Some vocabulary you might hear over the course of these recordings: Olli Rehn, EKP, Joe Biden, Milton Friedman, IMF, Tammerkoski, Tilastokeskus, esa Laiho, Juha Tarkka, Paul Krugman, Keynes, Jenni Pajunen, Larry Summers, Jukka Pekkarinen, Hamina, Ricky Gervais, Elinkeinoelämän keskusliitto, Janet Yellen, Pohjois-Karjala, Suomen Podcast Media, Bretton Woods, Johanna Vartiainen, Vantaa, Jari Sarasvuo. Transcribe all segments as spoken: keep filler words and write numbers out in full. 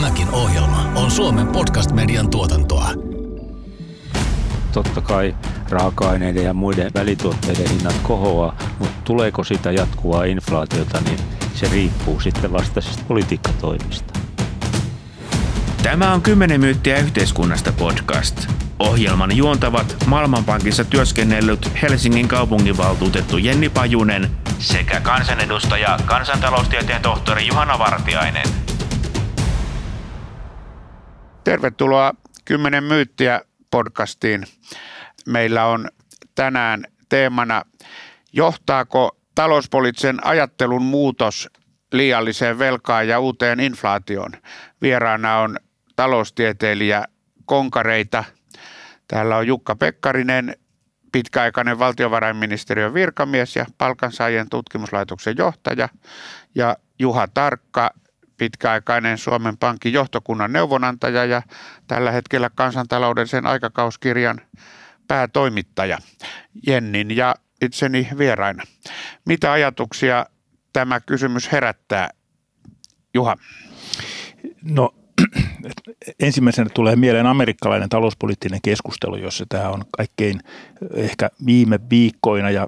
Tämäkin ohjelma on Suomen Podcast Median tuotantoa. Totta kai raaka-aineiden ja muiden välituotteiden hinnat kohoaa, mutta tuleeko sitä jatkuvaa inflaatiota, niin se riippuu sitten vastaisista politiikkatoimista. Tämä on kymmenen myyttiä yhteiskunnasta podcast. Ohjelman juontavat Maailmanpankissa työskennellyt Helsingin kaupunginvaltuutettu Jenni Pajunen sekä kansanedustaja, kansantaloustieteen tohtori Johanna Vartiainen. Tervetuloa kymmenen myyttiä podcastiin. Meillä on tänään teemana, johtaako talouspoliittisen ajattelun muutos liialliseen velkaan ja uuteen inflaatioon. Vieraana on taloustieteilijä konkareita. Täällä on Jukka Pekkarinen, pitkäaikainen valtiovarainministeriön virkamies ja palkansaajien tutkimuslaitoksen johtaja, ja Juha Tarkka, pitkäaikainen Suomen Pankin johtokunnan neuvonantaja ja tällä hetkellä kansantaloudellisen aikakauskirjan päätoimittaja, Jennin ja itseni vieraina. Mitä ajatuksia tämä kysymys herättää, Juha? No ensimmäisenä tulee mieleen amerikkalainen talouspoliittinen keskustelu, jossa tämä on kaikkein ehkä viime viikkoina ja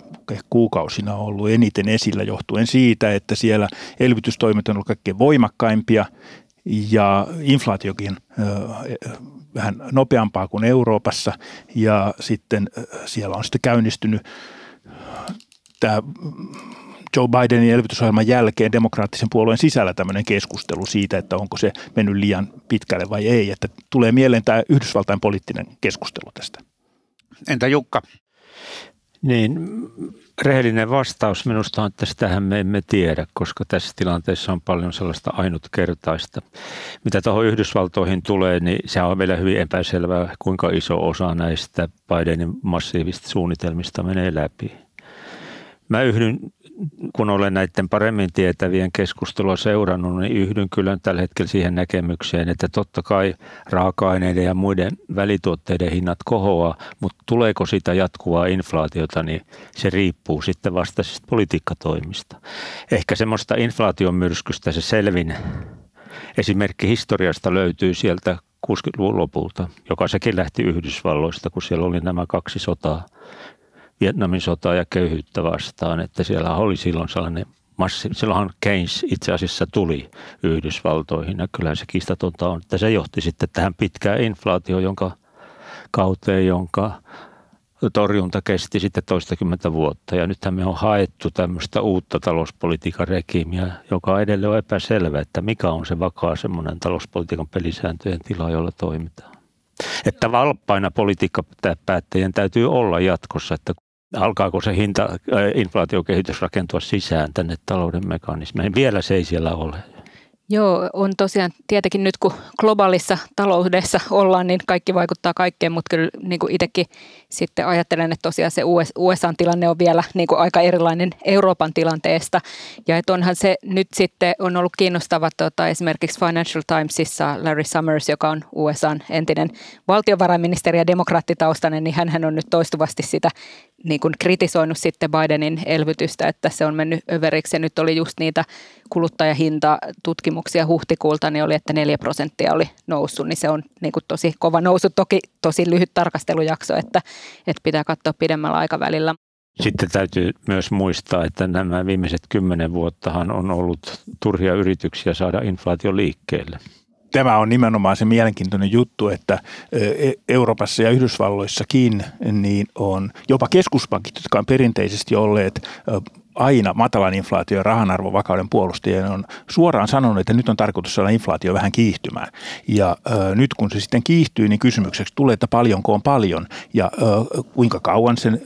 kuukausina ollut eniten esillä johtuen siitä, että siellä elvytystoimet on ollut kaikkein voimakkaimpia ja inflaatiokin vähän nopeampaa kuin Euroopassa, ja sitten siellä on sitten käynnistynyt tämä Joe Bidenin elvytysohjelman jälkeen demokraattisen puolueen sisällä tämmöinen keskustelu siitä, että onko se mennyt liian pitkälle vai ei, että tulee mieleen tämä Yhdysvaltain poliittinen keskustelu tästä. Entä Jukka? Niin, rehellinen vastaus minusta on, että sitähän me emme tiedä, koska tässä tilanteessa on paljon sellaista ainutkertaista. Mitä tuohon Yhdysvaltoihin tulee, niin se on meillä hyvin epäselvää, kuinka iso osa näistä Bidenin massiivista suunnitelmista menee läpi. Mä yhdyn, kun olen näiden paremmin tietävien keskustelua seurannut, niin yhdyn kyllä tällä hetkellä siihen näkemykseen, että totta kai raaka-aineiden ja muiden välituotteiden hinnat kohoaa, mutta tuleeko sitä jatkuvaa inflaatiota, niin se riippuu sitten vastaisista politiikkatoimista. Ehkä semmoista inflaation myrskystä se selvin esimerkki historiasta löytyy sieltä kuusikymmentäluvun lopulta, joka sekin lähti Yhdysvalloista, kun siellä oli nämä kaksi sotaa. Vietnamin sotaa ja köyhyyttä vastaan, että siellä oli silloin sellainen massi, silloinhan Keynes itse asiassa tuli Yhdysvaltoihin, ja kyllähän se kiistatonta on, että se johti sitten tähän pitkään inflaatioon, jonka kauteen, jonka torjunta kesti sitten toistakymmentä vuotta, ja nythän me on haettu tämmöistä uutta talouspolitiikan regiimiä, joka edelleen on epäselvä, että mikä on se vakaa semmoinen talouspolitiikan pelisääntöjen tila, jolla toimitaan. Että valppaina politiikkapäättäjien täytyy olla jatkossa, että alkaako se hinta, äh, inflaatiokehitys rakentua sisään tänne talouden mekanismeihin. Vielä se ei siellä ole. Joo, on tosiaan tietenkin nyt kun globaalissa taloudessa ollaan, niin kaikki vaikuttaa kaikkeen, mutta kyllä niin kuin itsekin sitten ajattelen, että tosiaan se U S A-tilanne on vielä niin kuin aika erilainen Euroopan tilanteesta. Ja että onhan se nyt sitten on ollut kiinnostava tuota, esimerkiksi Financial Timesissa Larry Summers, joka on U S A:n entinen valtiovarainministeri ja demokraattitaustainen, niin hänhän on nyt toistuvasti sitä niin kuin kritisoinut sitten Bidenin elvytystä, että se on mennyt överiksi. Ja nyt oli just niitä kuluttajahintatutkimuksia huhtikuulta, niin oli, että neljä prosenttia oli noussut, niin se on niin kuin tosi kova nousu. Toki tosi lyhyt tarkastelujakso, että, että pitää katsoa pidemmällä aikavälillä. Sitten täytyy myös muistaa, että nämä viimeiset kymmenen vuottahan on ollut turhia yrityksiä saada inflaatio liikkeelle. Tämä on nimenomaan se mielenkiintoinen juttu, että Euroopassa ja Yhdysvalloissakin niin on jopa keskuspankit, jotka on perinteisesti olleet aina matalan inflaatio- ja rahanarvovakauden puolustajia, on suoraan sanonut, että nyt on tarkoitus saada inflaatio vähän kiihtymään. Ja ö, nyt kun se sitten kiihtyy, niin kysymykseksi tulee, että paljonko on paljon ja ö, kuinka kauan sen ö,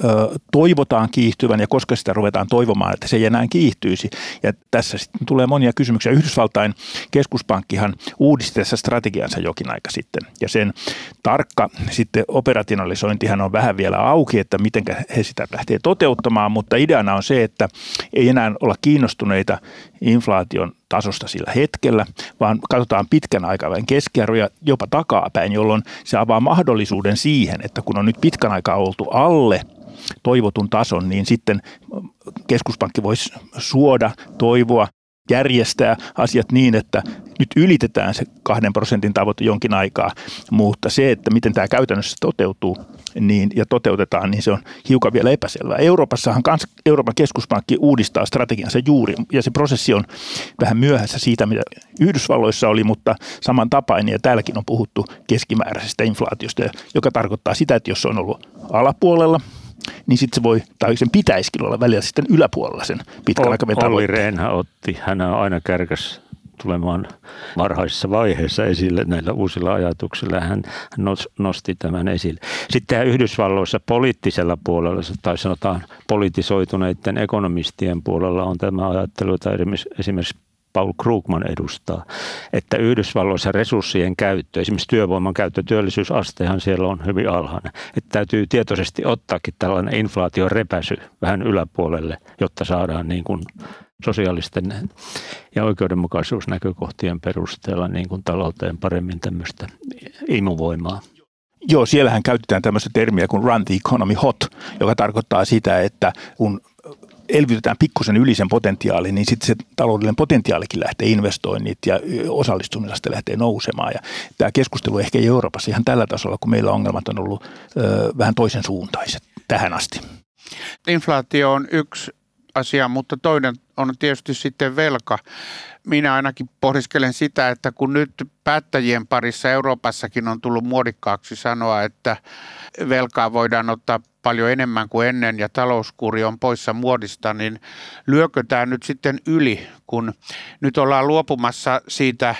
toivotaan kiihtyvän ja koska sitä ruvetaan toivomaan, että se ei enää kiihtyisi. Ja tässä sitten tulee monia kysymyksiä. Yhdysvaltain keskuspankkihan uudistessa strategiansa jokin aika sitten. Ja sen tarkka sitten operationalisointihan on vähän vielä auki, että miten he sitä lähtee toteuttamaan, mutta ideana on se, että ei enää olla kiinnostuneita inflaation tasosta sillä hetkellä, vaan katsotaan pitkän aikavälin keskiarvoja jopa takapäin, jolloin se avaa mahdollisuuden siihen, että kun on nyt pitkän aikaa oltu alle toivotun tason, niin sitten keskuspankki voisi suoda toivoa järjestää asiat niin, että nyt ylitetään se kahden prosentin tavoite jonkin aikaa, mutta se, että miten tämä käytännössä toteutuu niin, ja toteutetaan, niin se on hiukan vielä epäselvää. Euroopassahan kans, Euroopan keskuspankki uudistaa strategiansa juuri, ja se prosessi on vähän myöhässä siitä, mitä Yhdysvalloissa oli, mutta samantapainen, ja täälläkin on puhuttu keskimääräisestä inflaatiosta, joka tarkoittaa sitä, että jos se on ollut alapuolella, niin sitten se voi, tai sen pitäisikin olla välillä sitten yläpuolella sen pitkän aikavälin tavoitteen. Olli Rehnhän otti, hän on aina kärkäs tulemaan varhaisessa vaiheessa esille näillä uusilla ajatuksilla. Hän nosti tämän esille. Sitten tähän Yhdysvalloissa poliittisella puolella, tai sanotaan politisoituneiden ekonomistien puolella on tämä ajattelu, jota esimerkiksi Paul Krugman edustaa, että Yhdysvalloissa resurssien käyttö, esimerkiksi työvoiman käyttö, työllisyysastehan siellä on hyvin alhainen. Että täytyy tietoisesti ottaakin tällainen inflaation repäsy vähän yläpuolelle, jotta saadaan niin kuin sosiaalisten ja oikeudenmukaisuusnäkökohtien perusteella niin kuin talouteen paremmin tämmöistä imuvoimaa. Joo, siellähän käytetään tämmöistä termiä kuin run the economy hot, joka tarkoittaa sitä, että kun elvytetään pikkusen yli sen potentiaali, niin sitten se taloudellinen potentiaalikin lähtee, investoinnit ja osallistumisesta lähtee nousemaan. Ja tämä keskustelu ehkä ei Euroopassa ihan tällä tasolla, kun meillä ongelmat on ollut ö, vähän toisen suuntaiset tähän asti. Inflaatio on yksi asia, mutta toinen on tietysti sitten velka. Minä ainakin pohdiskelen sitä, että kun nyt päättäjien parissa Euroopassakin on tullut muodikkaaksi sanoa, että velkaa voidaan ottaa paljon enemmän kuin ennen ja talouskuri on poissa muodista, niin lyökö tämä nyt sitten yli, kun nyt ollaan luopumassa siitä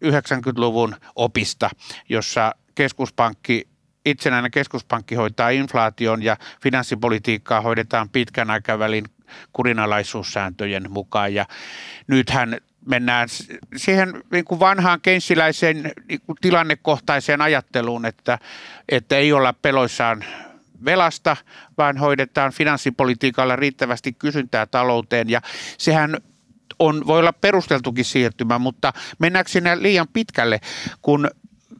yhdeksänkymmentäluvun opista, jossa keskuspankki, itsenäinen keskuspankki hoitaa inflaation ja finanssipolitiikkaa hoidetaan pitkän aikavälin kurinalaisuussääntöjen mukaan, ja nythän mennään siihen niin kuin vanhaan keynesiläiseen niin kuin tilannekohtaiseen ajatteluun, että, että ei olla peloissaan velasta, vaan hoidetaan finanssipolitiikalla riittävästi kysyntää talouteen, ja sehän on, voi olla perusteltukin siirtymä, mutta mennäänkö sinne liian pitkälle, kun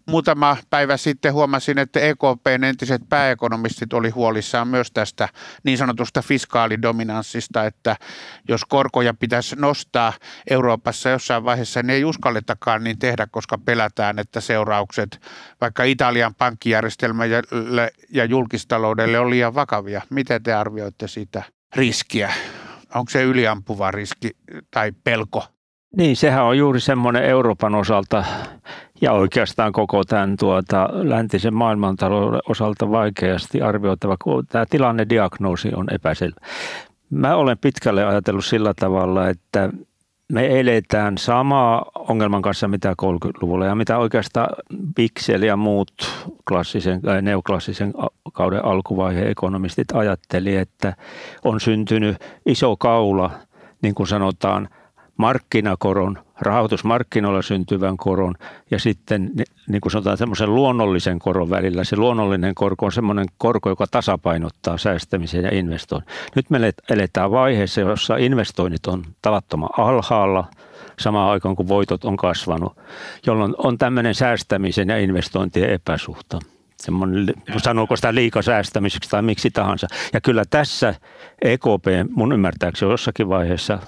muutama päivä sitten huomasin, että E K P:n entiset pääekonomistit oli huolissaan myös tästä niin sanotusta fiskaalidominanssista, että jos korkoja pitäisi nostaa Euroopassa jossain vaiheessa, niin ei uskalletakaan niin tehdä, koska pelätään, että seuraukset vaikka Italian pankkijärjestelmälle ja julkistaloudelle on liian vakavia. Miten te arvioitte sitä riskiä? Onko se yliampuva riski tai pelko? Niin, sehän on juuri semmoinen Euroopan osalta ja oikeastaan koko tämän tuota, läntisen maailmantalouden osalta vaikeasti arvioitava, kun tämä tilannediagnoosi on epäselvä. Mä olen pitkälle ajatellut sillä tavalla, että me eletään samaa ongelman kanssa mitä kolmekymmentäluvulla ja mitä oikeastaan Pikselin ja muut klassisen, neoklassisen kauden alkuvaiheen ekonomistit ajatteli, että on syntynyt iso kaula, niin kuin sanotaan, markkinakoron, rahoitusmarkkinoilla syntyvän koron ja sitten niin kuin sanotaan semmoisen luonnollisen koron välillä. Se luonnollinen korko on semmoinen korko, joka tasapainottaa säästämisen ja investoinnin. Nyt me eletään vaiheessa, jossa investoinnit on tavattoman alhaalla samaan aikaan, kun voitot on kasvanut, jolloin on tämmöinen säästämisen ja investointien epäsuhta. Semmoinen, sanooko sitä liikasäästämiseksi tai miksi tahansa. Ja kyllä tässä E K P, mun ymmärtääkseni on jossakin vaiheessa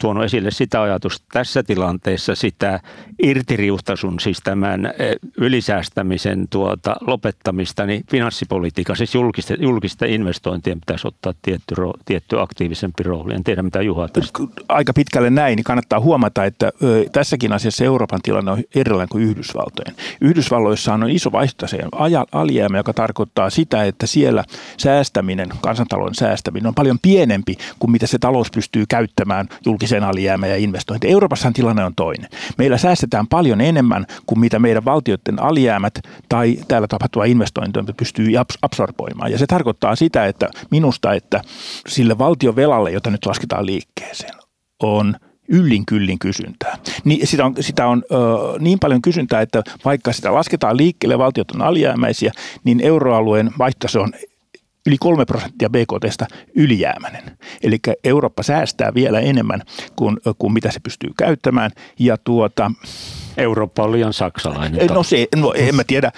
tuonut esille sitä ajatusta tässä tilanteessa, sitä irtiriuhtaisun, siis tämän ylisäästämisen tuota, lopettamista, niin finanssipolitiikka, siis julkisten, julkisten investointien pitäisi ottaa tietty, tietty aktiivisempi rooli. En tiedä, mitä Juha tästä. Aika pitkälle näin, niin kannattaa huomata, että ö, tässäkin asiassa Euroopan tilanne on erilainen kuin Yhdysvaltojen. Yhdysvalloissa on iso vaihtotaseen alijäämä, joka tarkoittaa sitä, että siellä säästäminen, kansantalouden säästäminen on paljon pienempi kuin mitä se talous pystyy käyttämään julkiseen alijäämään ja investointiin. Euroopassahan tilanne on toinen. Meillä säästetään paljon enemmän kuin mitä meidän valtioiden alijäämät tai täällä tapahtuva investointi pystyy absorboimaan. Ja se tarkoittaa sitä, että minusta, että sille valtiovelalle, jota nyt lasketaan liikkeeseen, on yllin kyllin kysyntää. Niin sitä on, sitä on ö, niin paljon kysyntää, että vaikka sitä lasketaan liikkeelle, valtiot on alijäämäisiä, niin euroalueen vaihtotaseen yli kolme prosenttia B K T:stä ylijäämäinen. Eli Eurooppa säästää vielä enemmän kuin, kuin mitä se pystyy käyttämään. Ja tuota, Eurooppa on liian saksalainen. No, se, no en mä tiedä,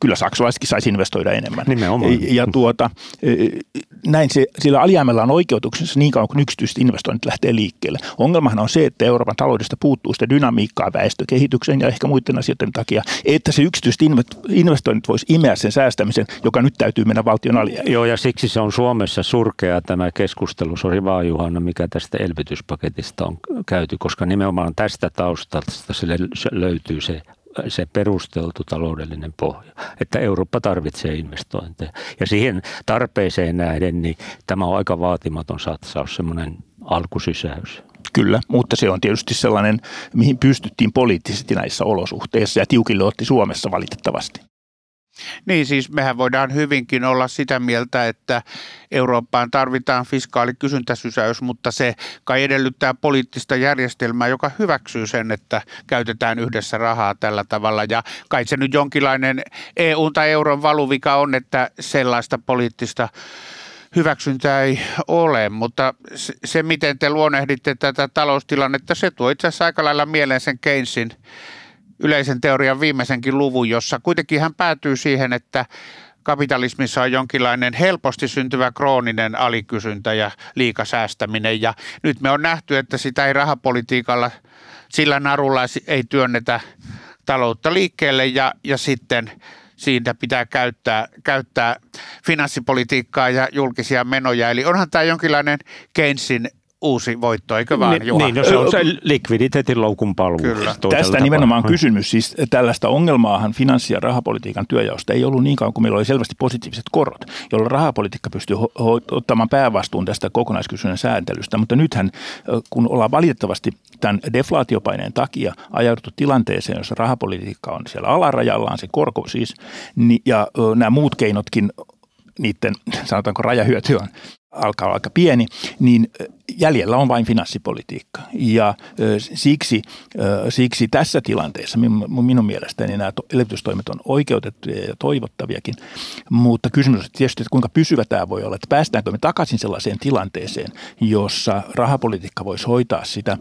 kyllä saksalaisetkin saisi investoida enemmän. Nimenomaan. Ja tuota, näin se, sillä alijäämällä on oikeutuksensa niin kauan kuin yksityiset investoinnit lähtee liikkeelle. Ongelmahan on se, että Euroopan taloudesta puuttuu sitä dynamiikkaa väestökehityksen ja ehkä muiden asioiden takia, että se yksityiset investoinnit voisi imeä sen säästämisen, joka nyt täytyy mennä valtion alijäämään. Joo, ja siksi se on Suomessa surkea tämä keskustelu, sori vaan Juhanna, mikä tästä elvytyspaketista on käyty, koska nimenomaan tästä taustalta sille löytyy se, se perusteltu taloudellinen pohja, että Eurooppa tarvitsee investointeja. Ja siihen tarpeeseen nähden, niin tämä on aika vaatimaton satsaus, semmoinen alkusysäys. Kyllä, mutta se on tietysti sellainen, mihin pystyttiin poliittisesti näissä olosuhteissa ja tiukille otti Suomessa valitettavasti. Niin siis mehän voidaan hyvinkin olla sitä mieltä, että Eurooppaan tarvitaan fiskaalikysyntäsysäys, mutta se kai edellyttää poliittista järjestelmää, joka hyväksyy sen, että käytetään yhdessä rahaa tällä tavalla. Ja kai se nyt jonkinlainen E U tai euron valuvika on, että sellaista poliittista hyväksyntää ei ole, mutta se miten te luonnehditte tätä taloustilannetta, se tuo itse asiassa aika lailla mieleen sen Keynesin yleisen teorian viimeisenkin luvun, jossa kuitenkin hän päätyy siihen, että kapitalismissa on jonkinlainen helposti syntyvä krooninen alikysyntä ja liikasäästäminen. Ja nyt me on nähty, että sitä ei rahapolitiikalla, sillä narulla ei työnnetä taloutta liikkeelle ja, ja sitten siitä pitää käyttää, käyttää finanssipolitiikkaa ja julkisia menoja. Eli onhan tämä jonkinlainen Keynesin uusi voitto, eikö vaan, Juha? Niin, no se on se likviditeetin loukun paluu. Tästä nimenomaan on kysymys. Siis tällaista ongelmaahan finanssi- ja rahapolitiikan työjaosta ei ollut niin kauan, kun meillä oli selvästi positiiviset korot, jolloin rahapolitiikka pystyy ho- ho- ottamaan päävastuun tästä kokonaiskysynnän sääntelystä. Mutta nythän, kun ollaan valitettavasti tämän deflaatiopaineen takia ajauduttu tilanteeseen, jossa rahapolitiikka on siellä alarajallaan, se korko siis, niin, ja ö, nämä muut keinotkin, niiden sanotaanko rajahyöty on alkaa aika pieni, niin jäljellä on vain finanssipolitiikka. Ja siksi, siksi tässä tilanteessa minun mielestäni nämä elvytystoimet on oikeutettuja ja toivottaviakin, mutta kysymys on tietysti, että kuinka pysyvä tämä voi olla, että päästäänkö me takaisin sellaiseen tilanteeseen, jossa rahapolitiikka voisi hoitaa sitä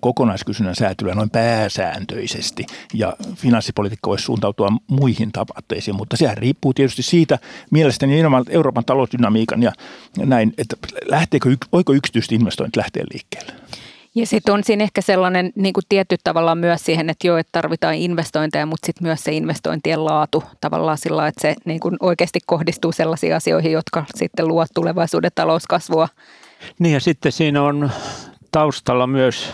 kokonaiskysynnän säätelyä noin pääsääntöisesti ja finanssipolitiikka voisi suuntautua muihin tavoitteisiin, mutta sehän riippuu tietysti siitä mielestäni Euroopan talousdynamiikan ja näin, että lähteekö, voiko yksityiset investoinnit lähteä liikkeelle? Ja sitten on siinä ehkä sellainen niin kuin tietty tavallaan myös siihen, että joo, että tarvitaan investointeja, mutta sitten myös se investointien laatu tavallaan sillä, että se niin kuin oikeasti kohdistuu sellaisiin asioihin, jotka sitten luovat tulevaisuuden talouskasvua. Niin ja sitten siinä on taustalla myös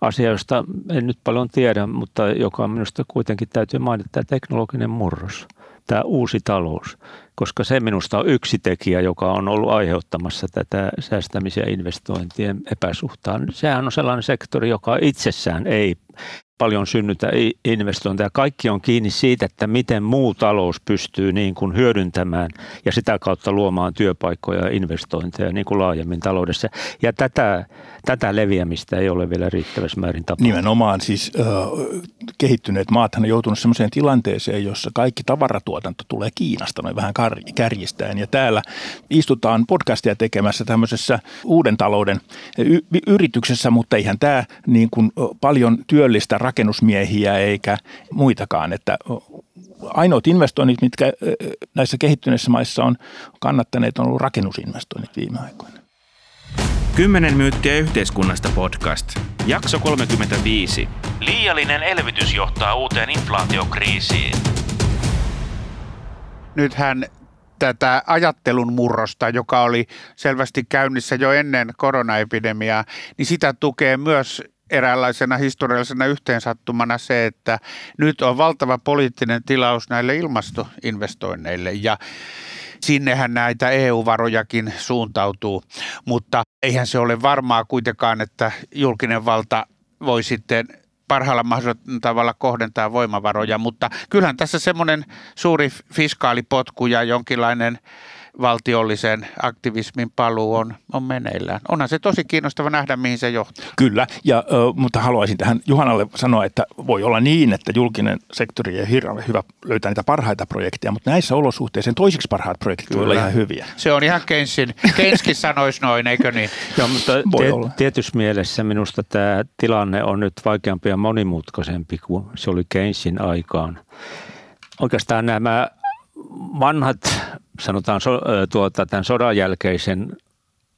asia, josta en nyt paljon tiedä, mutta joka minusta kuitenkin täytyy mainita, tämä teknologinen murros. Tämä uusi talous, koska se minusta on yksi tekijä, joka on ollut aiheuttamassa tätä säästämisen ja investointien epäsuhtaa. Sehän on sellainen sektori, joka itsessään ei paljon synnytä investointeja. Kaikki on kiinni siitä, että miten muu talous pystyy niin kuin hyödyntämään ja sitä kautta luomaan työpaikkoja ja investointeja niin kuin laajemmin taloudessa. Ja tätä, tätä leviämistä ei ole vielä riittävässä määrin tapahtunut. Nimenomaan siis äh, kehittyneet maathan on joutunut sellaiseen tilanteeseen, jossa kaikki tavaratuotanto tulee Kiinasta noin vähän kärjistäen. Ja täällä istutaan podcastia tekemässä tämmöisessä uuden talouden y- yrityksessä, mutta eihän tämä niin kuin paljon työllistä rakennusmiehiä eikä muitakaan, että ainoat investoinnit, mitkä näissä kehittyneissä maissa on kannattaneet, on ollut rakennusinvestoinnit viime aikoina. kymmenen myyttiä yhteiskunnasta podcast. Jakso kolmekymmentäviisi. Liiallinen elvytys johtaa uuteen inflaatiokriisiin. Nythän tätä ajattelun murrosta, joka oli selvästi käynnissä jo ennen koronaepidemiaa, niin sitä tukee myös eräänlaisena historiallisena yhteensattumana se, että nyt on valtava poliittinen tilaus näille ilmastoinvestoinneille ja sinnehän näitä E U-varojakin suuntautuu, mutta eihän se ole varmaa kuitenkaan, että julkinen valta voi sitten parhaalla mahdollisella tavalla kohdentaa voimavaroja, mutta kyllähän tässä semmoinen suuri fiskaalipotku ja jonkinlainen valtiollisen aktivismin paluu on, on meneillään. Onhan se tosi kiinnostava nähdä, mihin se johtaa. Kyllä, ja, mutta haluaisin tähän Juhanalle sanoa, että voi olla niin, että julkinen sektori ei hirveän hyvä löytää niitä parhaita projekteja, mutta näissä olosuhteissa toiseksi parhaat projektit kyllä voi olla ihan hyviä. Se on ihan Keynesin. Keyneskin sanoisi noin, eikö niin? Joo, mutta tiet, tietyssä mielessä minusta tämä tilanne on nyt vaikeampi ja monimutkaisempi kuin se oli Keynesin aikaan. Oikeastaan nämä vanhat, sanotaan so, tuota, tämän sodan jälkeisen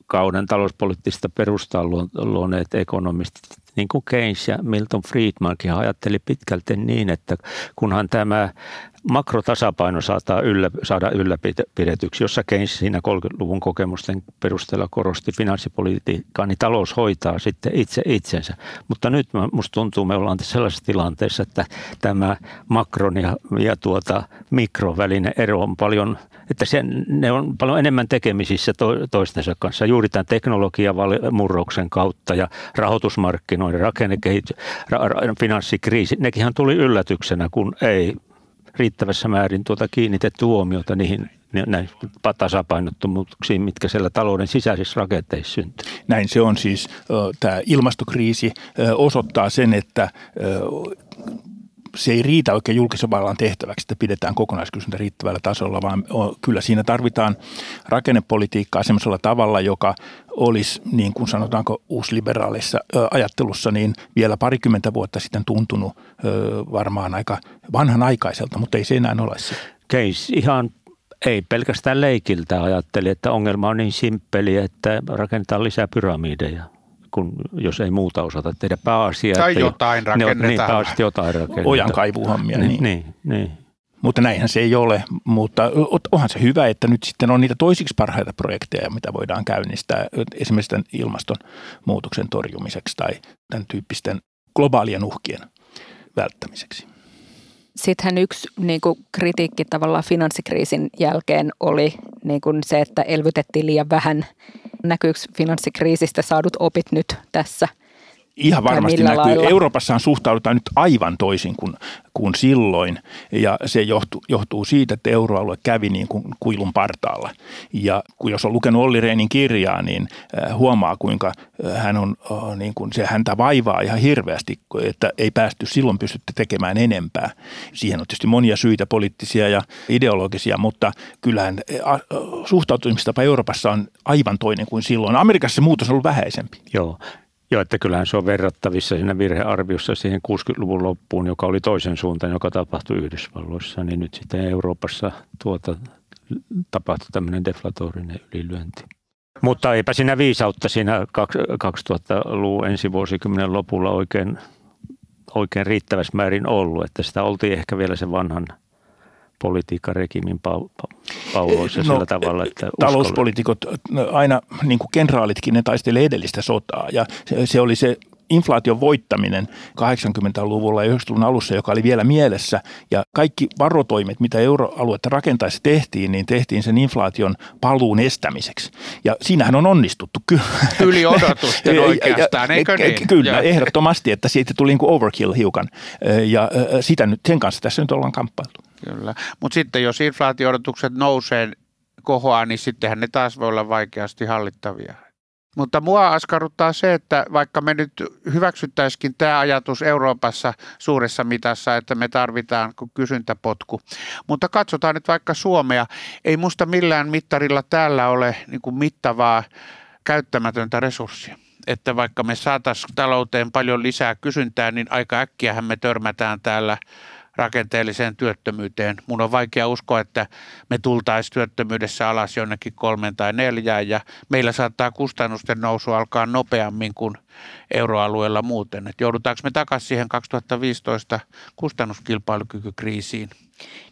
kauden talouspoliittista perustaa luoneet ekonomistit, niin kuin Keynes ja Milton Friedmankin ajatteli pitkälti niin, että kunhan tämä makrotasapaino saadaan yllä, saada ylläpidetyksi, jossa Keynes siinä kolmekymmentäluvun kokemusten perusteella korosti finanssipolitiikkaa, niin talous hoitaa sitten itse itsensä. Mutta nyt musta tuntuu, me ollaan sellaisessa tilanteessa, että tämä makron ja, ja tuota, mikrovälinen ero on paljon, että sen, ne on paljon enemmän tekemisissä to, toistensa kanssa juuri tämän teknologiamurroksen kautta ja rahoitusmarkkinoiden rakennekehitys, ra, ra, finanssikriisi, nekinhän tuli yllätyksenä, kun ei riittävässä määrin tuota kiinnitetty huomiota niihin näihin tasapainottomuuksiin, mitkä siellä talouden sisäisissä rakenteissa syntyy. Näin se on siis. Tämä ilmastokriisi osoittaa sen, että se ei riitä oikein julkisen vallan tehtäväksi, että pidetään kokonaiskysyntä riittävällä tasolla, vaan kyllä siinä tarvitaan rakennepolitiikkaa semmoisella tavalla, joka olisi, niin kuin sanotaanko uusliberaalissa ajattelussa, niin vielä parikymmentä vuotta sitten tuntunut varmaan aika vanhanaikaiselta, mutta ei se enää ole se. Keynes ihan ei pelkästään leikiltä ajatteli, että ongelma on niin simppeli, että rakennetaan lisää pyramideja. Kun, jos ei muuta osata tehdä pääasiaa. Tai jotain rakennetaan. Niin, pääasiat jotain rakennetaan. Ojankaivuhammia. Niin, niin, niin. Mutta näinhän se ei ole, mutta onhan se hyvä, että nyt sitten on niitä toisiksi parhaita projekteja, mitä voidaan käynnistää esimerkiksi tämän ilmastonmuutoksen torjumiseksi tai tämän tyyppisten globaalien uhkien välttämiseksi. Sittenhän yksi niin kuin kritiikki tavallaan finanssikriisin jälkeen oli niin kuin se, että elvytettiin liian vähän. Näkyykö finanssikriisistä saadut opit nyt tässä? Ihan varmasti näkyy. Lailla? Euroopassahan suhtaudutaan nyt aivan toisin kuin, kuin silloin, ja se johtuu, johtuu siitä, että euroalue kävi niin kuin kuilun partaalla. Ja kun jos on lukenut Olli Rehnin kirjaa, niin huomaa, kuinka hän on, niin kuin se häntä vaivaa ihan hirveästi, että ei päästy silloin pystytte tekemään enempää. Siihen on tietysti monia syitä, poliittisia ja ideologisia, mutta kyllähän suhtautumistapa Euroopassa on aivan toinen kuin silloin. Amerikassa se muutos on ollut vähäisempi. Joo. Joo, että kyllähän se on verrattavissa siinä virhearviossa siihen kuusikymmentäluvun loppuun, joka oli toisen suuntaan, joka tapahtui Yhdysvalloissa, niin nyt sitten Euroopassa tuota, tapahtui tämmöinen deflatorinen ylilyönti. Mutta eipä siinä viisautta siinä kaksituhattaluvun ensi vuosikymmenen lopulla oikein, oikein riittävässä määrin ollut, että sitä oltiin ehkä vielä sen vanhan politiikan regimin pauloissa no, sillä tavalla, että talouspoliitikot, aina niin kuin kenraalitkin, ne taistelee edellistä sotaa ja se, se oli se inflaation voittaminen kahdeksankymmentäluvulla ja yhdeksänkymmentäluvun alussa, joka oli vielä mielessä ja kaikki varotoimet, mitä euroaluetta rakentaessa tehtiin, niin tehtiin sen inflaation paluun estämiseksi. Ja siinähän on onnistuttu kyllä. Yli odotusten oikeastaan, eikö niin? Kyllä, ehdottomasti, että siitä tuli niin kuin overkill hiukan ja sitä nyt, sen kanssa tässä nyt ollaan kamppailtu. Kyllä, mutta sitten jos inflaatio-odotukset nousee kohoa, niin sittenhän ne taas voi olla vaikeasti hallittavia. Mutta mua askarruttaa se, että vaikka me nyt hyväksyttäisikin tämä ajatus Euroopassa suuressa mitassa, että me tarvitaan kysyntäpotku. Mutta katsotaan nyt vaikka Suomea. Ei musta millään mittarilla täällä ole niin kuin mittavaa käyttämätöntä resurssia. Että vaikka me saataisiin talouteen paljon lisää kysyntää, niin aika äkkiähän me törmätään täällä rakenteelliseen työttömyyteen. Mun on vaikea uskoa, että me tultaisiin työttömyydessä alas jonnekin kolmen tai neljään ja meillä saattaa kustannusten nousu alkaa nopeammin kuin euroalueella muuten. Et joudutaanko me takaisin siihen kaksituhattaviisitoista kustannuskilpailukykykriisiin?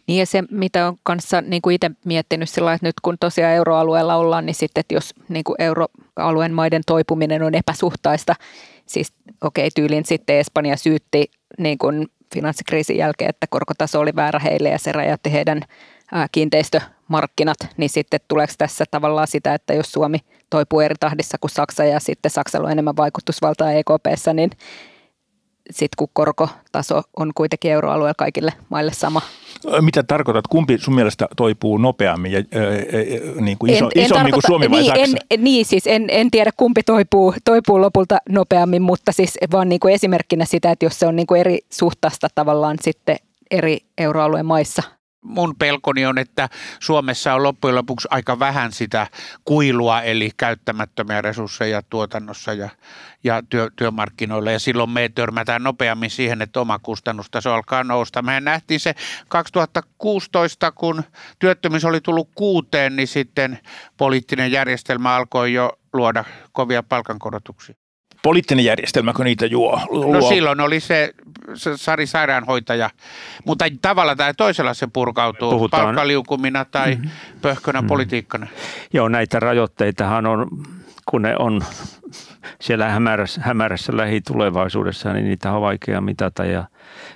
Niin ja se, mitä olen kanssa niin kuin itse miettinyt sillä lailla, että nyt kun tosiaan euroalueella ollaan, niin sitten että jos niin kuin euroalueen maiden toipuminen on epäsuhtaista, siis okei okay, tyylin sitten Espanja syytti niin kuin finanssikriisin jälkeen, että korkotaso oli väärä heille ja se räjäytti heidän kiinteistömarkkinat, niin sitten tuleeko tässä tavallaan sitä, että jos Suomi toipuu eri tahdissa kuin Saksa ja sitten Saksalla on enemmän vaikutusvaltaa E K P:ssä, niin sitten kun korkotaso on kuitenkin euroalueella kaikille maille sama. Mitä tarkoitat? Kumpi sun mielestä toipuu nopeammin ja ää, ää, niin kuin iso, en, en isommin kuin Suomi vai niin, Saksa? En, niin siis en, en tiedä kumpi toipuu, toipuu lopulta nopeammin, mutta siis vaan niin kuin esimerkkinä sitä, että jos se on niin kuin eri suhtaista tavallaan sitten eri euroalueen maissa. Mun pelkoni on, että Suomessa on loppujen lopuksi aika vähän sitä kuilua, eli käyttämättömiä resursseja tuotannossa ja, ja työ, työmarkkinoilla. Ja silloin me törmätään nopeammin siihen, että oma kustannustaso alkaa nousta. Mehän nähtiin se kaksituhattakuusitoista, kun työttömyys oli tullut kuuteen, niin sitten poliittinen järjestelmä alkoi jo luoda kovia palkankorotuksia. Poliittinen järjestelmäkö niitä juo? Luo. No silloin oli se Sari sairaanhoitaja, mutta tavalla tai toisella se purkautuu. Puhutaan. Palkkaliukumina tai mm-hmm. pöhkönä mm-hmm. politiikkana. Joo, näitä rajoitteitahan on, kun ne on siellä hämärässä, hämärässä lähitulevaisuudessa, niin niitä on vaikea mitata ja,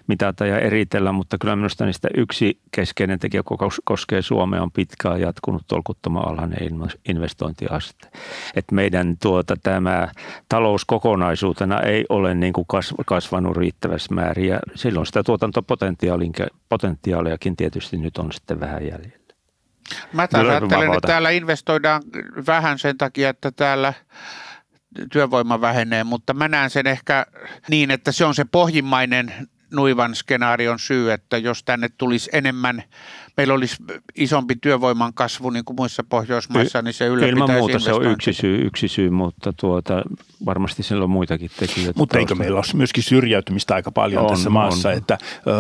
mitata ja eritellä, mutta kyllä minusta niistä yksi keskeinen tekijä, joka koskee Suomea, on pitkään jatkunut tolkuttoman alhainen investointiaste. Että meidän tuota, tämä talous kokonaisuutena ei ole niin kuin kasvanut riittävässä määrin ja silloin sitä tuotantopotentiaaliakin tietysti nyt on sitten vähän jäljellä. Mä taas ajattelen, että täällä investoidaan vähän sen takia, että täällä työvoima vähenee, mutta mä näen sen ehkä niin, että se on se pohjimmainen nuivan skenaarion syy, että jos tänne tulisi enemmän, meillä olisi isompi työvoiman kasvu niin kuin muissa Pohjoismaissa, niin se ylläpitäisi investointia. Ilman muuta se on yksi syy, yksi syy mutta tuota, varmasti sillä on muitakin tekijöitä. Mutta taustalla. Eikö meillä ole myöskin syrjäytymistä aika paljon on, tässä maassa, on. Että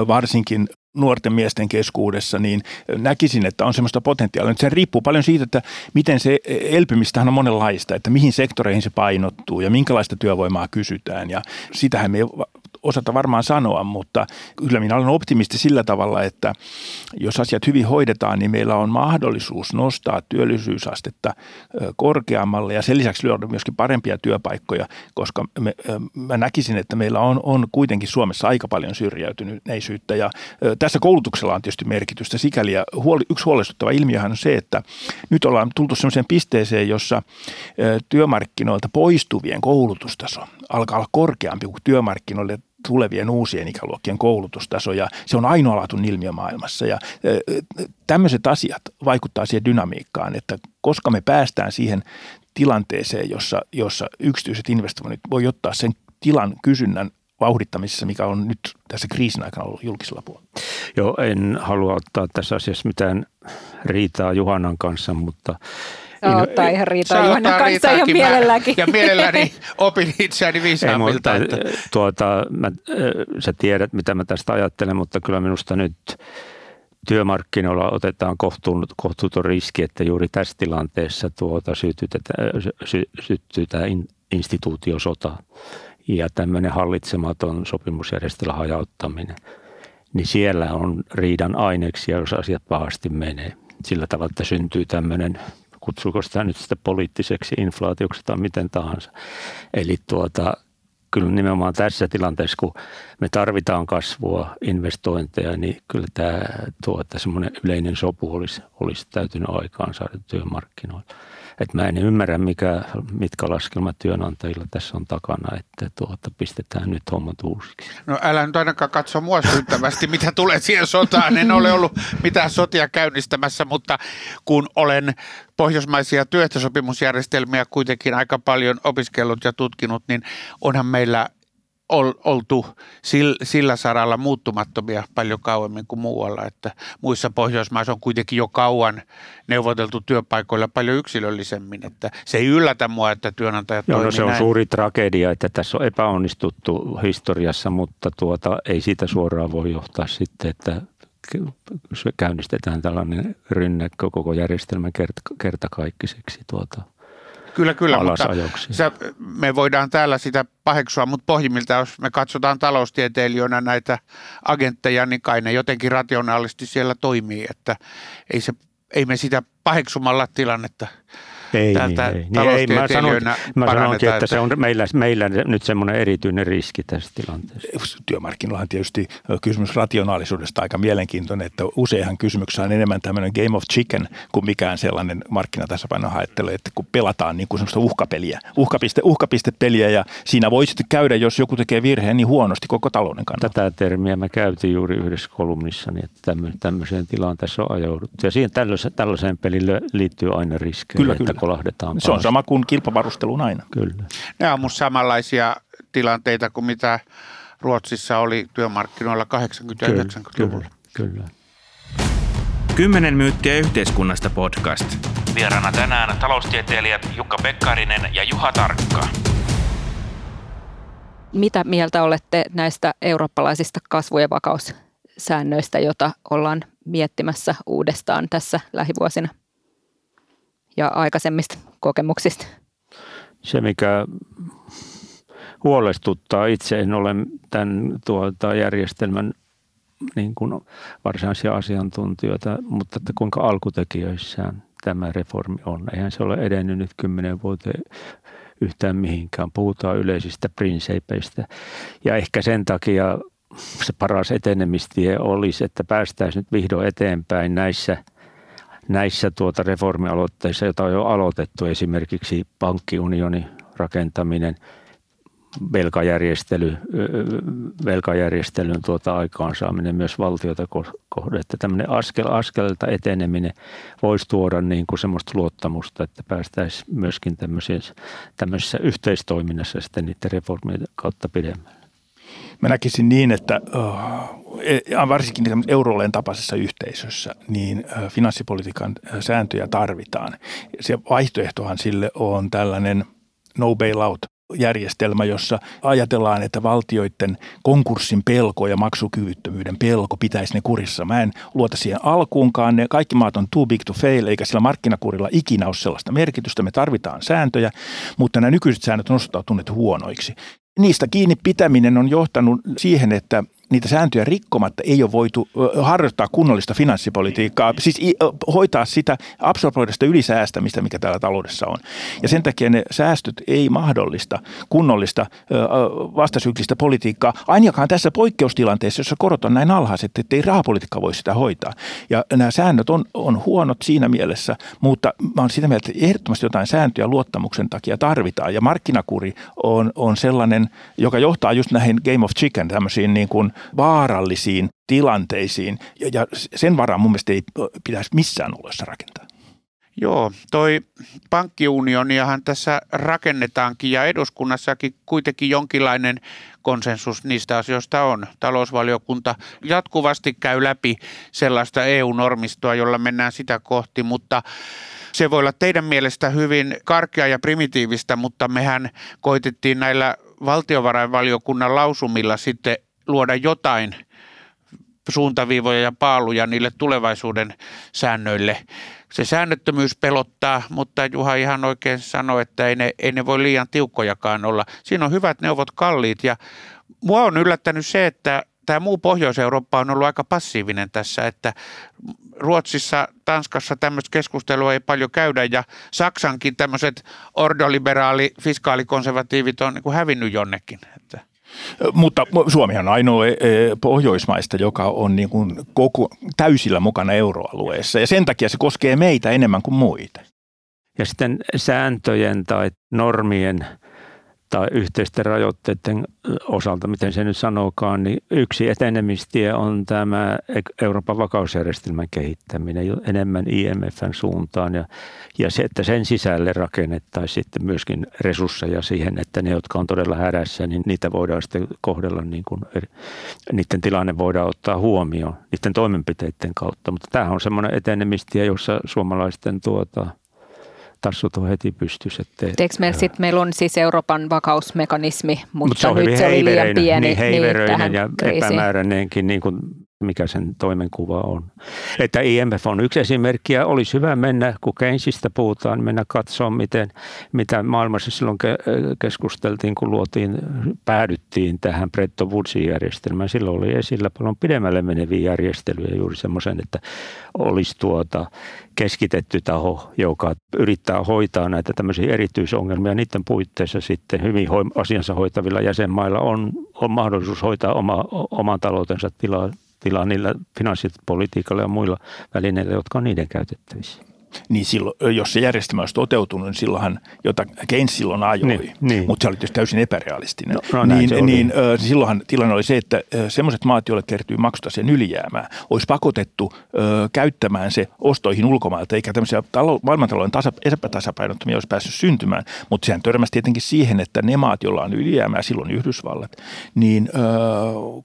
varsinkin nuorten miesten keskuudessa, niin näkisin, että on semmoista potentiaalia. Nyt se riippuu paljon siitä, että miten se elpymistähän on monenlaista, että mihin sektoreihin se painottuu ja minkälaista työvoimaa kysytään ja sitähän me ei osata varmaan sanoa, mutta kyllä minä olen optimisti sillä tavalla, että jos asiat hyvin hoidetaan, niin meillä on mahdollisuus nostaa työllisyysastetta korkeammalle ja sen lisäksi luoda myöskin parempia työpaikkoja, koska me, mä näkisin, että meillä on, on kuitenkin Suomessa aika paljon syrjäytyneisyyttä ja tässä koulutuksella on tietysti merkitystä sikäli ja huoli, yksi huolestuttava ilmiöhän on se, että nyt ollaan tultu sellaiseen pisteeseen, jossa työmarkkinoilta poistuvien koulutustaso alkaa olla korkeampi kuin työmarkkinoille tulevien uusien ikäluokkien koulutustaso ja se on ainoalaatun ilmiö maailmassa ja tämmöiset asiat vaikuttaa siihen dynamiikkaan, että koska me päästään siihen tilanteeseen, jossa, jossa yksityiset investoinnit voi ottaa sen tilan kysynnän vauhdittamisessa, mikä on nyt tässä kriisin aikana ollut julkisella puolella. Joo, en halua ottaa tässä asiassa mitään riitaa Juhanan kanssa, mutta saa ottaa ihan riitaa Juhanan kanssa ihan mielelläkin. Ja mielelläni opin itseäni viisaammilta. Ei, mutta, tuota, mä, sä tiedät, mitä mä tästä ajattelen, mutta kyllä minusta nyt työmarkkinoilla otetaan kohtuuton riski, että juuri tässä tilanteessa tuota, syttyy tämä instituutiosota ja tämmöinen hallitsematon sopimusjärjestelmän hajauttaminen. Niin siellä on riidan aineksia, jos asiat pahasti menee. Sillä tavalla, että syntyy tämmöinen, kutsuuko sitä nyt sitä poliittiseksi inflaatioksi tai miten tahansa. Eli tuota, kyllä nimenomaan tässä tilanteessa, kun me tarvitaan kasvua, investointeja, niin kyllä tämä tuota, semmoinen yleinen sopu olisi, olisi täytynyt aikaan saada työmarkkinoilla. Et mä en ymmärrä, mikä, mitkä laskelmat työnantajilla tässä on takana, että tuota, pistetään nyt hommat uusiksi. No älä nyt ainakaan katso mua syyttävästi, mitä tulee siihen sotaan. En ole ollut mitään sotia käynnistämässä, mutta kun olen pohjoismaisia työehtosopimusjärjestelmiä kuitenkin aika paljon opiskellut ja tutkinut, niin onhan meillä oltu sillä saralla muuttumattomia paljon kauemmin kuin muualla, että muissa Pohjoismaissa on kuitenkin jo kauan neuvoteltu työpaikoilla paljon yksilöllisemmin, että se ei yllätä mua, että työnantajat toimii no se on näin. Suuri tragedia, että tässä on epäonnistuttu historiassa, mutta tuota, ei siitä suoraan voi johtaa sitten, että käynnistetään tällainen rynnäkkö koko järjestelmän kertakaikkiseksi tuota. Kyllä, kyllä, alasajoksi. Mutta se, me voidaan täällä sitä paheksua, mutta pohjimmiltaan, jos me katsotaan taloustieteilijöinä näitä agentteja, niin kai ne jotenkin rationaalisesti siellä toimii, että ei, se, ei me sitä paheksumalla tilannetta Ei, tältä ei, ei, ei. Mä sanonkin, mä sanonkin että, että se on meillä, meillä nyt semmoinen erityinen riski tässä tilanteessa. Työmarkkinoilla on tietysti kysymys rationaalisuudesta aika mielenkiintoinen, että useinhan kysymyksessä on enemmän tämmöinen game of chicken kuin mikään sellainen markkinatasapainon haettelu, että kun pelataan niin kuin semmoista uhkapeliä, uhkapiste, uhkapistepeliä ja siinä voi sitten käydä, jos joku tekee virheen, niin huonosti koko talouden kannalta. Tätä termiä mä käytin juuri yhdessä kolumnissani, että tämmöiseen tilaan tässä on ajauduttu ja siihen tällaiseen, tällaiseen pelille liittyy aina riskejä. Kyllä, kyllä. Se on sama kuin kilpavarusteluun aina. Kyllä. Nämä on musta samanlaisia tilanteita kuin mitä Ruotsissa oli työmarkkinoilla kahdeksankymmentä- ja yhdeksänkymmentäluvulla. Kyllä, kyllä. Kymmenen myyttiä yhteiskunnasta podcast. Vieraana tänään taloustieteilijät Jukka Pekkarinen ja Juha Tarkka. Mitä mieltä olette näistä eurooppalaisista kasvu- ja vakaussäännöistä, joita ollaan miettimässä uudestaan tässä lähivuosina? Ja aikaisemmista kokemuksista. Se, mikä huolestuttaa, itse en ole tämän tuota, järjestelmän niin kuin varsinaisia asiantuntijoita, mutta että kuinka alkutekijöissään tämä reformi on. Eihän se ole edennyt nyt kymmenen vuoteen yhtään mihinkään. Puhutaan yleisistä prinsiipeistä ja ehkä sen takia se paras etenemistie olisi, että päästäisiin nyt vihdoin eteenpäin näissä Näissä tuota reformialoitteissa, joita on jo aloitettu, esimerkiksi pankkiunionin rakentaminen, velkajärjestely, velkajärjestelyn tuota aikaansaaminen myös valtiota kohden. Että tämmöinen askel askelelta eteneminen voisi tuoda niin kuin semmoista luottamusta, että päästäisiin myöskin tämmöisessä, tämmöisessä yhteistoiminnassa sitten niiden reformien kautta pidemmälle. Mä näkisin niin, että varsinkin euroalueen tapaisessa yhteisössä, niin finanssipolitiikan sääntöjä tarvitaan. Se vaihtoehtohan sille on tällainen no bailout järjestelmä, jossa ajatellaan, että valtioiden konkurssin pelko ja maksukyvyttömyyden pelko pitäisi ne kurissa. Mä en luota siihen alkuunkaan. Ne kaikki maat on too big to fail, eikä sillä markkinakurilla ikinä ole sellaista merkitystä. Me tarvitaan sääntöjä, mutta nämä nykyiset säännöt on osoittautuneet huonoiksi. Niistä kiinni pitäminen on johtanut siihen, että niitä sääntöjä rikkomatta ei ole voitu harjoittaa kunnollista finanssipolitiikkaa, siis hoitaa sitä absorboida sitä ylisäästämistä, mikä täällä taloudessa on. Ja sen takia ne säästöt ei mahdollista kunnollista vastasyklistä politiikkaa, ainakaan tässä poikkeustilanteessa, jossa korot on näin alhaiset, ettei rahapolitiikka voi sitä hoitaa. Ja nämä säännöt on, on huonot siinä mielessä, mutta mä oon sitä mieltä, että ehdottomasti jotain sääntöjä luottamuksen takia tarvitaan. Ja markkinakuri on, on sellainen, joka johtaa just näihin game of chicken, tämmöisiin niin kuin vaarallisiin tilanteisiin, ja sen varaan mun mielestä ei pitäisi missään oloissa rakentaa. Joo, toi pankkiunioniahan tässä rakennetaankin ja eduskunnassakin kuitenkin jonkinlainen konsensus niistä asioista on. Talousvaliokunta jatkuvasti käy läpi sellaista E U-normistoa, jolla mennään sitä kohti, mutta se voi olla teidän mielestä hyvin karkea ja primitiivistä, mutta mehän koitettiin näillä valtiovarainvaliokunnan lausumilla sitten luoda jotain suuntaviivoja ja paaluja niille tulevaisuuden säännöille. Se säännöttömyys pelottaa, mutta Juha ihan oikein sanoi, että ei ne, ei ne voi liian tiukkojakaan olla. Siinä on hyvät, ne ovat kalliit ja mua on yllättänyt se, että tämä muu Pohjois-Eurooppa on ollut aika passiivinen tässä, että Ruotsissa, Tanskassa tämmöistä keskustelua ei paljon käydä ja Saksankin tämmöiset ordoliberaali, fiskaalikonservatiivit on niin kuin hävinnyt jonnekin, että mutta Suomi on ainoa Pohjoismaista, joka on niin kuin koko, täysillä mukana euroalueessa ja sen takia se koskee meitä enemmän kuin muita. Ja sitten sääntöjen tai normien tai yhteisten rajoitteiden osalta, miten se nyt sanookaan, niin yksi etenemistie on tämä Euroopan vakausjärjestelmän kehittäminen enemmän I M F:n suuntaan ja, ja se, että sen sisälle rakennettaisiin sitten myöskin resursseja siihen, että ne, jotka on todella hädässä, niin niitä voidaan sitten kohdella, niin kuin, niiden tilanne voidaan ottaa huomioon niiden toimenpiteiden kautta. Mutta tämähän on semmoinen etenemistie, jossa suomalaisten tuota tassut on heti pystyssä. Me, meillä on siis Euroopan vakausmekanismi, mutta, mutta se nyt se oli liian pieni. Niin heiveröinen niin, ja kriisiin. Epämääräinenkin niin kuin mikä sen toimenkuva on. Että I M F on yksi esimerkki ja olisi hyvä mennä, kun Keynesistä puhutaan, mennä katsomaan, miten, mitä maailmassa silloin keskusteltiin, kun luotiin, päädyttiin tähän Bretton Woodsin järjestelmään. Silloin oli esillä paljon pidemmälle meneviä järjestelyjä juuri semmoisen, että olisi tuota keskitetty taho, joka yrittää hoitaa näitä tämmöisiä erityisongelmia. Niiden puitteissa sitten hyvin asiansa hoitavilla jäsenmailla on, on mahdollisuus hoitaa oma, oman taloutensa tilaa. tilaa niillä finanssipolitiikalla ja muilla välineillä, jotka on niiden käytettävissä. Niin silloin, jos se järjestelmä olisi toteutunut, niin silloinhan, jota Keynes silloin ajoi, niin, niin. mutta se oli tietysti täysin epärealistinen. No, no niin, niin silloinhan tilanne oli se, että semmoiset maat, joille kertyy maksuta sen ylijäämää, olisi pakotettu käyttämään se ostoihin ulkomailta, eikä tämmöisiä talou- maailmantalouden tasa- epätasapainottomia olisi päässyt syntymään, mutta sehän törmäsi tietenkin siihen, että ne maat, joilla on ylijäämää, silloin Yhdysvallat, niin öö,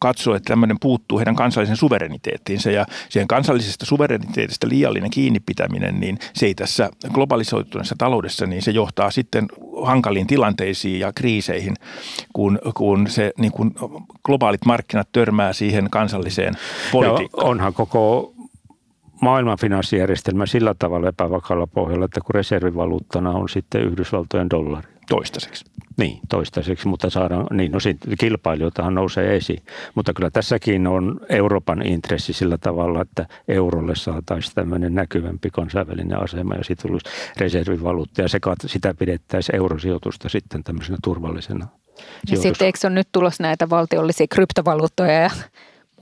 katsoo, että tämmöinen puuttuu heidän kansallisen suvereniteettiinsä ja siihen kansallisesta suvereniteetistä liiallinen kiinnipitäminen, niin se ei tässä globalisoituneessa taloudessa, niin se johtaa sitten hankaliin tilanteisiin ja kriiseihin, kun, kun se niin kun globaalit markkinat törmää siihen kansalliseen politiikkaan. Ja onhan koko maailman finanssijärjestelmä sillä tavalla epävakaalla pohjalla, että kun reservivaluuttana on sitten Yhdysvaltojen dollari. Toistaiseksi. Niin, toistaiseksi, mutta saadaan, niin no sitten kilpailijoitahan nousee esiin. Mutta kyllä tässäkin on Euroopan intressi sillä tavalla, että eurolle saataisiin tämmöinen näkyvämpi kansainvälinen asema ja sitten tulisi reservivaluutta ja se, sitä pidettäisiin eurosijoitusta sitten tämmöisenä turvallisena sijoitus. Ja sitten eikö on nyt tulossa näitä valtiollisia kryptovaluuttoja ja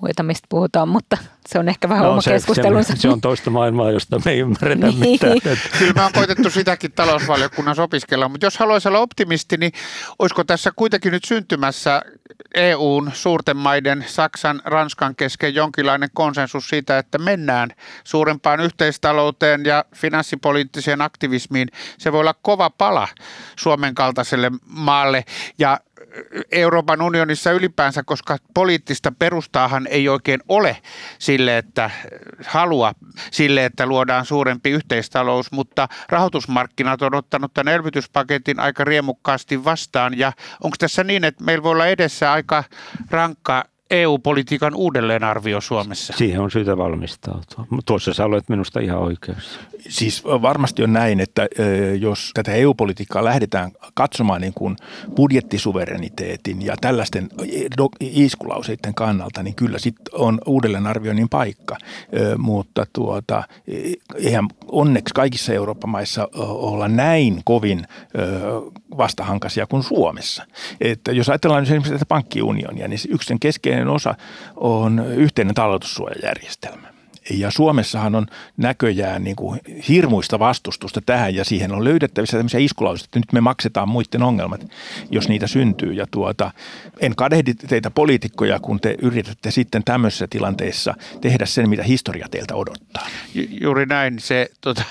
muita, mistä puhutaan, mutta se on ehkä vähän no, oma se, keskustelunsa. Se, se on toista maailmaa, josta me ei ymmärretä niin. mitään. Kyllä me on koitettu sitäkin talousvaliokunnassa opiskella, mutta jos haluaisi olla optimisti, niin olisiko tässä kuitenkin nyt syntymässä E U:n suurten maiden, Saksan, Ranskan kesken jonkinlainen konsensus siitä, että mennään suurempaan yhteistalouteen ja finanssipoliittiseen aktivismiin. Se voi olla kova pala Suomen kaltaiselle maalle ja Euroopan unionissa ylipäänsä, koska poliittista perustaahan ei oikein ole sille, että halua sille, että luodaan suurempi yhteistalous, mutta rahoitusmarkkinat on ottanut tämän elvytyspaketin aika riemukkaasti vastaan ja onko tässä niin, että meillä voi olla edessä aika rankka E U-politiikan uudelleenarvio Suomessa? Siihen on syytä valmistautua. Tuossa sä olet minusta ihan oikeassa. Siis varmasti on näin, että jos tätä E U-politiikkaa lähdetään katsomaan niin kuin budjettisuvereniteetin ja tällaisten iskulauseiden kannalta, niin kyllä sitten on uudelleenarvioinnin paikka. Mutta tuota, eihän onneksi kaikissa Euroopan maissa olla näin kovin vastahankaisia kuin Suomessa. Että jos ajatellaan esimerkiksi tätä pankkiunionia, niin yksi sen keskeinen osa on yhteinen talletussuojajärjestelmä. Ja Suomessahan on näköjään niin kuin hirmuista vastustusta tähän ja siihen on löydettävissä tämmöisiä iskulauseita, että nyt me maksetaan muiden ongelmat, jos niitä syntyy. Ja tuota, en kadehdi teitä poliitikkoja, kun te yritätte sitten tämmöisessä tilanteessa tehdä sen, mitä historia teiltä odottaa. Ju- juuri näin se... Tota...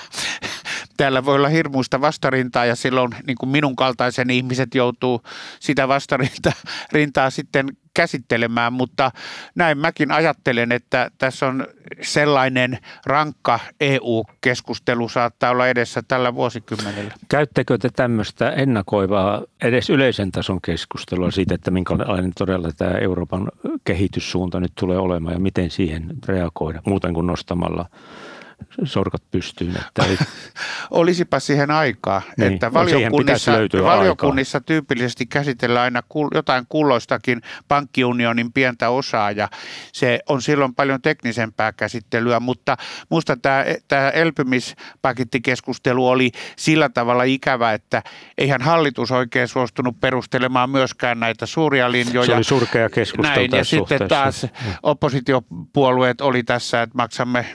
Täällä voi olla hirmuista vastarintaa ja silloin niin kuin minun kaltaisen ihmiset joutuu sitä vastarintaa sitten käsittelemään, mutta näin mäkin ajattelen, että tässä on sellainen rankka E U-keskustelu saattaa olla edessä tällä vuosikymmenellä. Käyttekö te tämmöistä ennakoivaa edes yleisen tason keskustelua siitä, että minkälainen todella tämä Euroopan kehityssuunta nyt tulee olemaan ja miten siihen reagoida muuten kuin nostamalla sorkat pystyyn. Että ei... Olisipa siihen aikaa, niin, että valiokunnissa, valiokunnissa aikaa. Tyypillisesti käsitellään aina jotain kulloistakin pankkiunionin pientä osaa ja se on silloin paljon teknisempää käsittelyä, mutta musta tämä, tämä elpymispakettikeskustelu oli sillä tavalla ikävä, että eihän hallitus oikein suostunut perustelemaan myöskään näitä suuria linjoja. Se oli surkea keskustelu näin, ja suhteessa. Sitten taas oppositiopuolueet oli tässä, että maksamme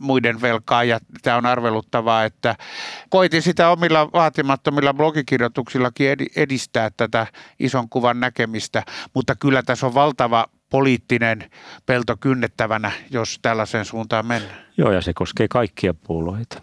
muiden velkaa ja tämä on arveluttavaa, että koitin sitä omilla vaatimattomilla blogikirjoituksillakin edistää tätä ison kuvan näkemistä, mutta kyllä tässä on valtava poliittinen pelto kynnettävänä, jos tällaiseen suuntaan mennään. Joo ja se koskee kaikkia puolueita.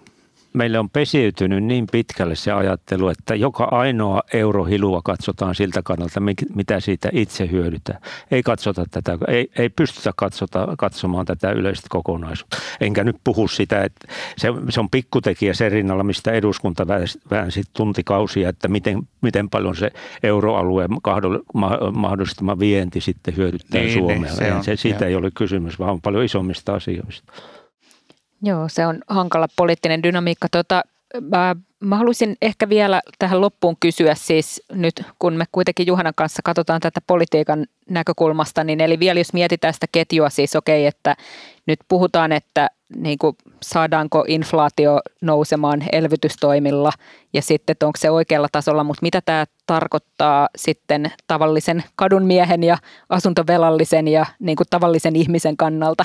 meille on pesiytynyt niin pitkälle se ajattelu, että joka ainoa eurohilua katsotaan siltä kannalta, mitä siitä itse hyödytään. Ei katsota tätä, ei, ei pystytä katsota, katsomaan tätä yleistä kokonaisuutta. Enkä nyt puhu sitä, että se, se on pikkutekijä sen rinnalla, mistä eduskunta väänsi tuntikausia, että miten, miten paljon se euroalueen mahdollistama vienti sitten hyödyttää niin, Suomea. Se on, se, siitä jo. ei ole kysymys, vaan on paljon isommista asioista. Joo, se on hankala poliittinen dynamiikka. Tota, mä, mä haluaisin ehkä vielä tähän loppuun kysyä siis nyt, kun me kuitenkin Juhanan kanssa katsotaan tätä politiikan näkökulmasta, niin eli vielä jos mietitään sitä ketjua siis okei, että nyt puhutaan, että niin kuin saadaanko inflaatio nousemaan elvytystoimilla ja sitten onko se oikealla tasolla, mutta mitä tämä tarkoittaa sitten tavallisen kadunmiehen ja asuntovelallisen ja niin kuin tavallisen ihmisen kannalta?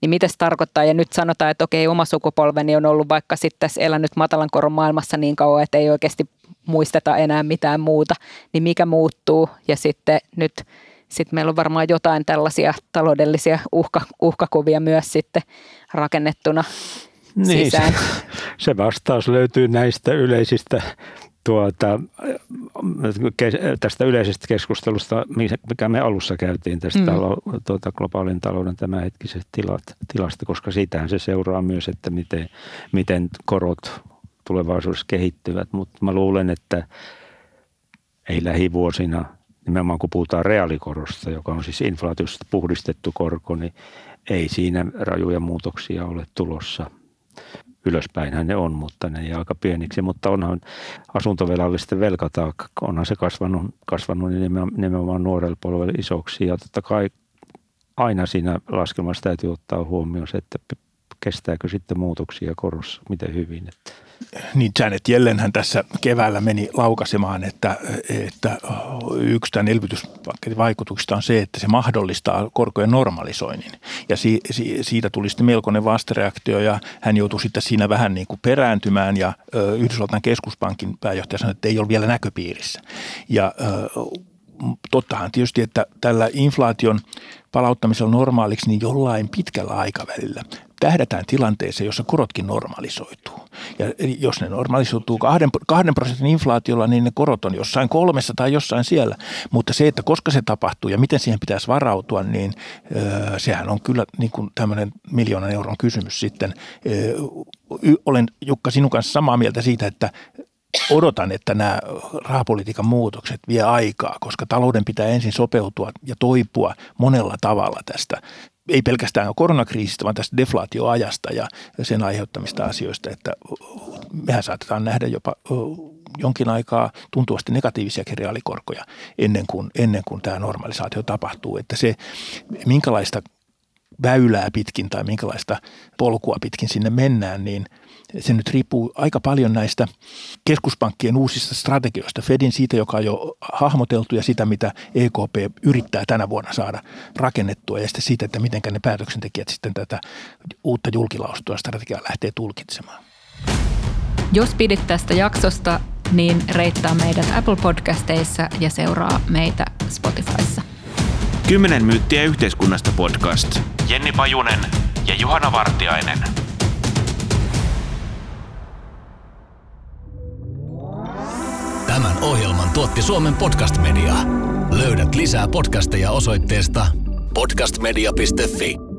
Niin mitä se tarkoittaa? Ja nyt sanotaan, että okei, oma sukupolveni on ollut vaikka sitten tässä elänyt matalan koron maailmassa niin kauan, että ei oikeasti muisteta enää mitään muuta. Niin mikä muuttuu? Ja sitten nyt sit meillä on varmaan jotain tällaisia taloudellisia uhka, uhkakuvia myös sitten rakennettuna niin, sisään. Se, se vastaus löytyy näistä yleisistä Tuota, tästä yleisestä keskustelusta, mikä me alussa käytiin tästä mm. talo, tuota, globaalin talouden tämänhetkisestä tilasta, koska siitähän se seuraa myös, että miten, miten korot tulevaisuudessa kehittyvät. Mutta mä luulen, että ei lähivuosina, nimenomaan kun puhutaan reaalikorosta, joka on siis inflaatiosta puhdistettu korko, niin ei siinä rajuja muutoksia ole tulossa. Ylöspäinhän ne on, mutta ne ei aika pieniksi. Mutta onhan asuntovelallisten velkataakka, onhan se kasvanut, kasvanut nimenomaan nuorelle polvelle isoksi. Ja totta kai aina siinä laskelmassa täytyy ottaa huomioon se, että kestääkö sitten muutoksia korossa, miten hyvin. Niin Janet Yellenhän tässä keväällä meni laukasemaan, että, että yksi tämän elvytyspaketin vaikutuksista on se, että se mahdollistaa korkojen normalisoinnin. Ja si, si, siitä tuli sitten melkoinen vastareaktio ja hän joutui sitten siinä vähän niin kuin perääntymään ja ö, Yhdysvaltain keskuspankin pääjohtaja sanoi, että ei ole vielä näköpiirissä. Ja ö, tottahan tietysti, että tällä inflaation palauttamisella normaaliksi niin jollain pitkällä aikavälillä tähdätään tilanteeseen, jossa korotkin normalisoituu. Ja jos ne normalisoituu kahden, kahden prosentin inflaatiolla, niin ne korot on jossain kolmessa tai jossain siellä. Mutta se, että koska se tapahtuu ja miten siihen pitäisi varautua, niin öö, sehän on kyllä niin kuin tämmöinen miljoonan euron kysymys sitten. Öö, olen Jukka sinun kanssa samaa mieltä siitä, että odotan, että nämä rahapolitiikan muutokset vie aikaa, koska talouden pitää ensin sopeutua ja toipua monella tavalla tästä. Ei pelkästään koronakriisistä, vaan tästä deflaatioajasta ja sen aiheuttamista asioista, että mehän saatetaan nähdä jopa jonkin aikaa tuntuvasti negatiivisiakin reaalikorkoja ennen kuin, ennen kuin tämä normalisaatio tapahtuu. Että se, minkälaista väylää pitkin tai minkälaista polkua pitkin sinne mennään, niin se nyt riippuu aika paljon näistä keskuspankkien uusista strategioista. Fedin siitä, joka on jo hahmoteltu ja sitä, mitä E K P yrittää tänä vuonna saada rakennettua ja sitten siitä, että miten ne päätöksentekijät sitten tätä uutta julkilausuttua strategiaa lähtee tulkitsemaan. Jos pidit tästä jaksosta, niin reittaa meidät Apple Podcasteissa ja seuraa meitä Spotifyssa. Kymmenen myyttiä yhteiskunnasta podcast. Jenni Pajunen ja Johanna Vartiainen. Tämän ohjelman tuotti Suomen Podcast Media. Löydät lisää podcasteja osoitteesta podcastmedia piste fi.